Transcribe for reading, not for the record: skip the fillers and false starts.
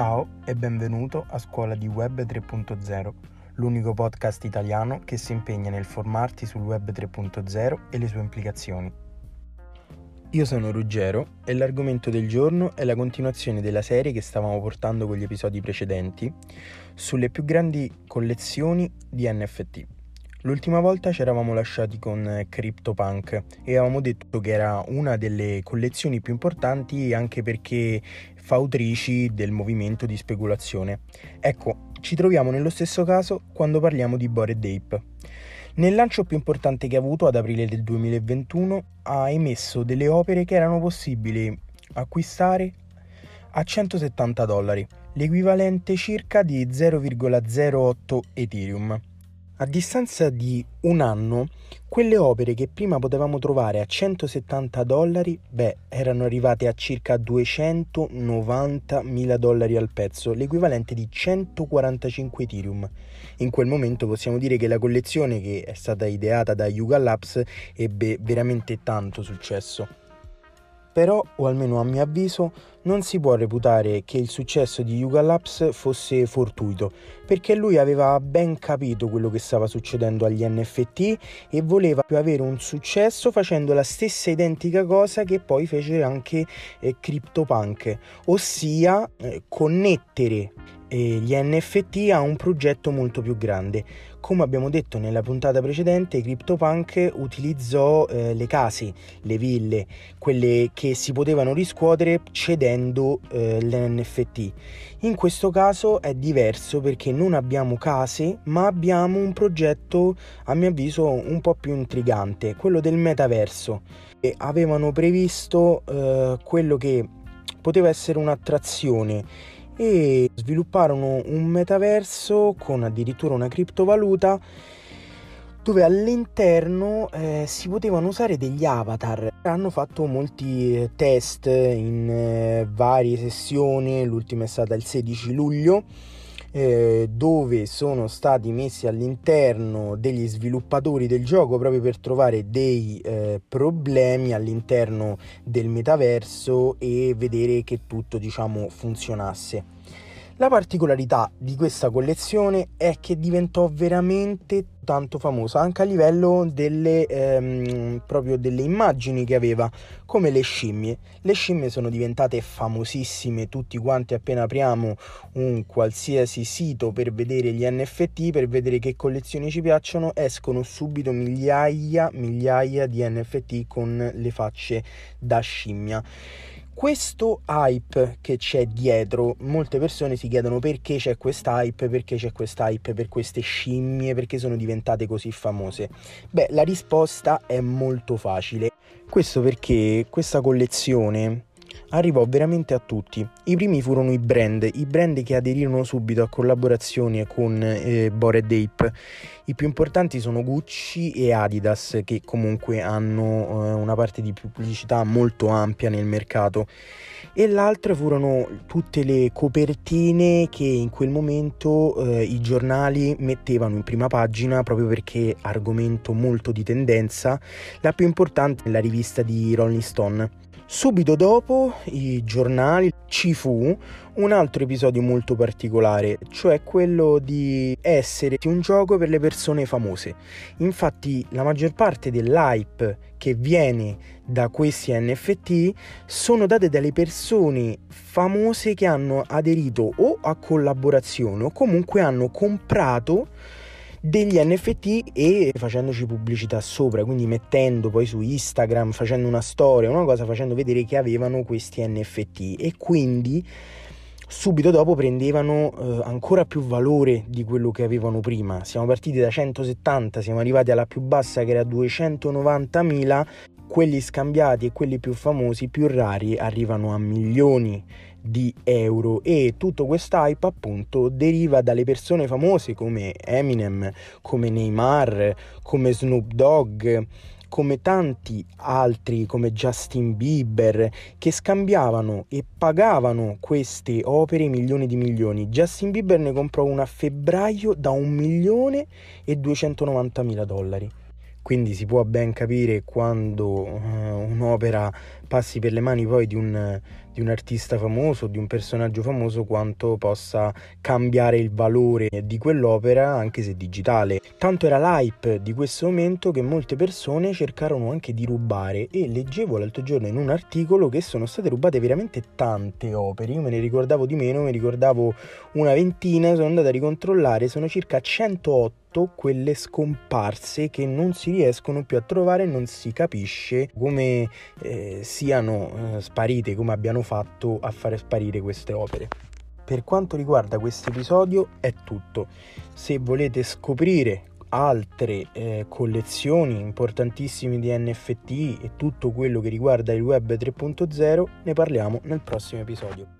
Ciao e benvenuto a Scuola di Web 3.0, l'unico podcast italiano che si impegna nel formarti sul Web 3.0 e le sue implicazioni. Io sono Ruggero e l'argomento del giorno è la continuazione della serie che stavamo portando con gli episodi precedenti sulle più grandi collezioni di NFT. L'ultima volta ci eravamo lasciati con CryptoPunk e avevamo detto che era una delle collezioni più importanti anche perché fautrici del movimento di speculazione. Ecco, ci troviamo nello stesso caso quando parliamo di Bored Ape. Nel lancio più importante che ha avuto ad aprile del 2021 ha emesso delle opere che erano possibili acquistare a $170, l'equivalente circa di 0,08 Ethereum. A distanza di un anno, quelle opere che prima potevamo trovare a $170, erano arrivate a circa $290.000 al pezzo, l'equivalente di 145 Ethereum. In quel momento possiamo dire che la collezione, che è stata ideata da Yuga Labs, ebbe veramente tanto successo. Però, o almeno a mio avviso, non si può reputare che il successo di Yuga Labs fosse fortuito, perché lui aveva ben capito quello che stava succedendo agli NFT e voleva più avere un successo facendo la stessa identica cosa che poi fece anche CryptoPunk, ossia connettere gli NFT a un progetto molto più grande. Come abbiamo detto nella puntata precedente, CryptoPunk utilizzò le case, le ville, quelle che si potevano riscuotere cedendo l'NFT. In questo caso è diverso perché non abbiamo case, ma abbiamo un progetto, a mio avviso, un po' più intrigante, quello del metaverso. E avevano previsto quello che poteva essere un'attrazione e svilupparono un metaverso con addirittura una criptovaluta dove all'interno si potevano usare degli avatar. Hanno fatto molti test in varie sessioni, l'ultima è stata il 16 luglio, dove sono stati messi all'interno degli sviluppatori del gioco proprio per trovare dei problemi all'interno del metaverso e vedere che tutto, diciamo, funzionasse. La particolarità di questa collezione è che diventò veramente tanto famosa anche a livello delle proprio delle immagini che aveva, come le scimmie. Le scimmie sono diventate famosissime, tutti quanti appena apriamo un qualsiasi sito per vedere gli NFT, per vedere che collezioni ci piacciono, escono subito migliaia di NFT con le facce da scimmia. Questo hype che c'è dietro, molte persone si chiedono perché c'è quest'hype per queste scimmie, perché sono diventate così famose. La risposta è molto facile. Questo perché questa collezione arrivò veramente a tutti. I primi furono i brand che aderirono subito a collaborazioni con Bored Ape. I più importanti sono Gucci e Adidas, che comunque hanno una parte di pubblicità molto ampia nel mercato, e l'altra furono tutte le copertine che in quel momento i giornali mettevano in prima pagina proprio perché argomento molto di tendenza. La più importante è la rivista di Rolling Stone. Subito dopo i giornali ci fu un altro episodio molto particolare, cioè quello di essere un gioco per le persone famose. Infatti la maggior parte dell'hype che viene da questi NFT sono date dalle persone famose che hanno aderito o a collaborazione o comunque hanno comprato degli NFT e facendoci pubblicità sopra, quindi mettendo poi su Instagram, facendo una storia, una cosa, facendo vedere che avevano questi NFT, e quindi subito dopo prendevano ancora più valore di quello che avevano prima. Siamo partiti da 170, siamo arrivati alla più bassa che era 290.000, quelli scambiati e quelli più famosi, più rari, arrivano a milioni di euro, e tutto quest'hype appunto deriva dalle persone famose come Eminem, come Neymar, come Snoop Dogg, come tanti altri, come Justin Bieber, che scambiavano e pagavano queste opere milioni di milioni. Justin Bieber ne comprò una a febbraio da $1.290.000. quindi si può ben capire quando un'opera passi per le mani poi di un artista famoso, di un personaggio famoso, quanto possa cambiare il valore di quell'opera anche se digitale. Tanto era l'hype di questo momento che molte persone cercarono anche di rubare, e leggevo l'altro giorno in un articolo che sono state rubate veramente tante opere. Io me ne ricordavo di meno, me ricordavo una ventina, sono andato a ricontrollare, sono circa 108 quelle scomparse che non si riescono più a trovare, non si capisce come siano sparite, come abbiano fatto a fare sparire queste opere. Per quanto riguarda questo episodio è tutto. Se volete scoprire altre collezioni importantissime di NFT e tutto quello che riguarda il web 3.0, ne parliamo nel prossimo episodio.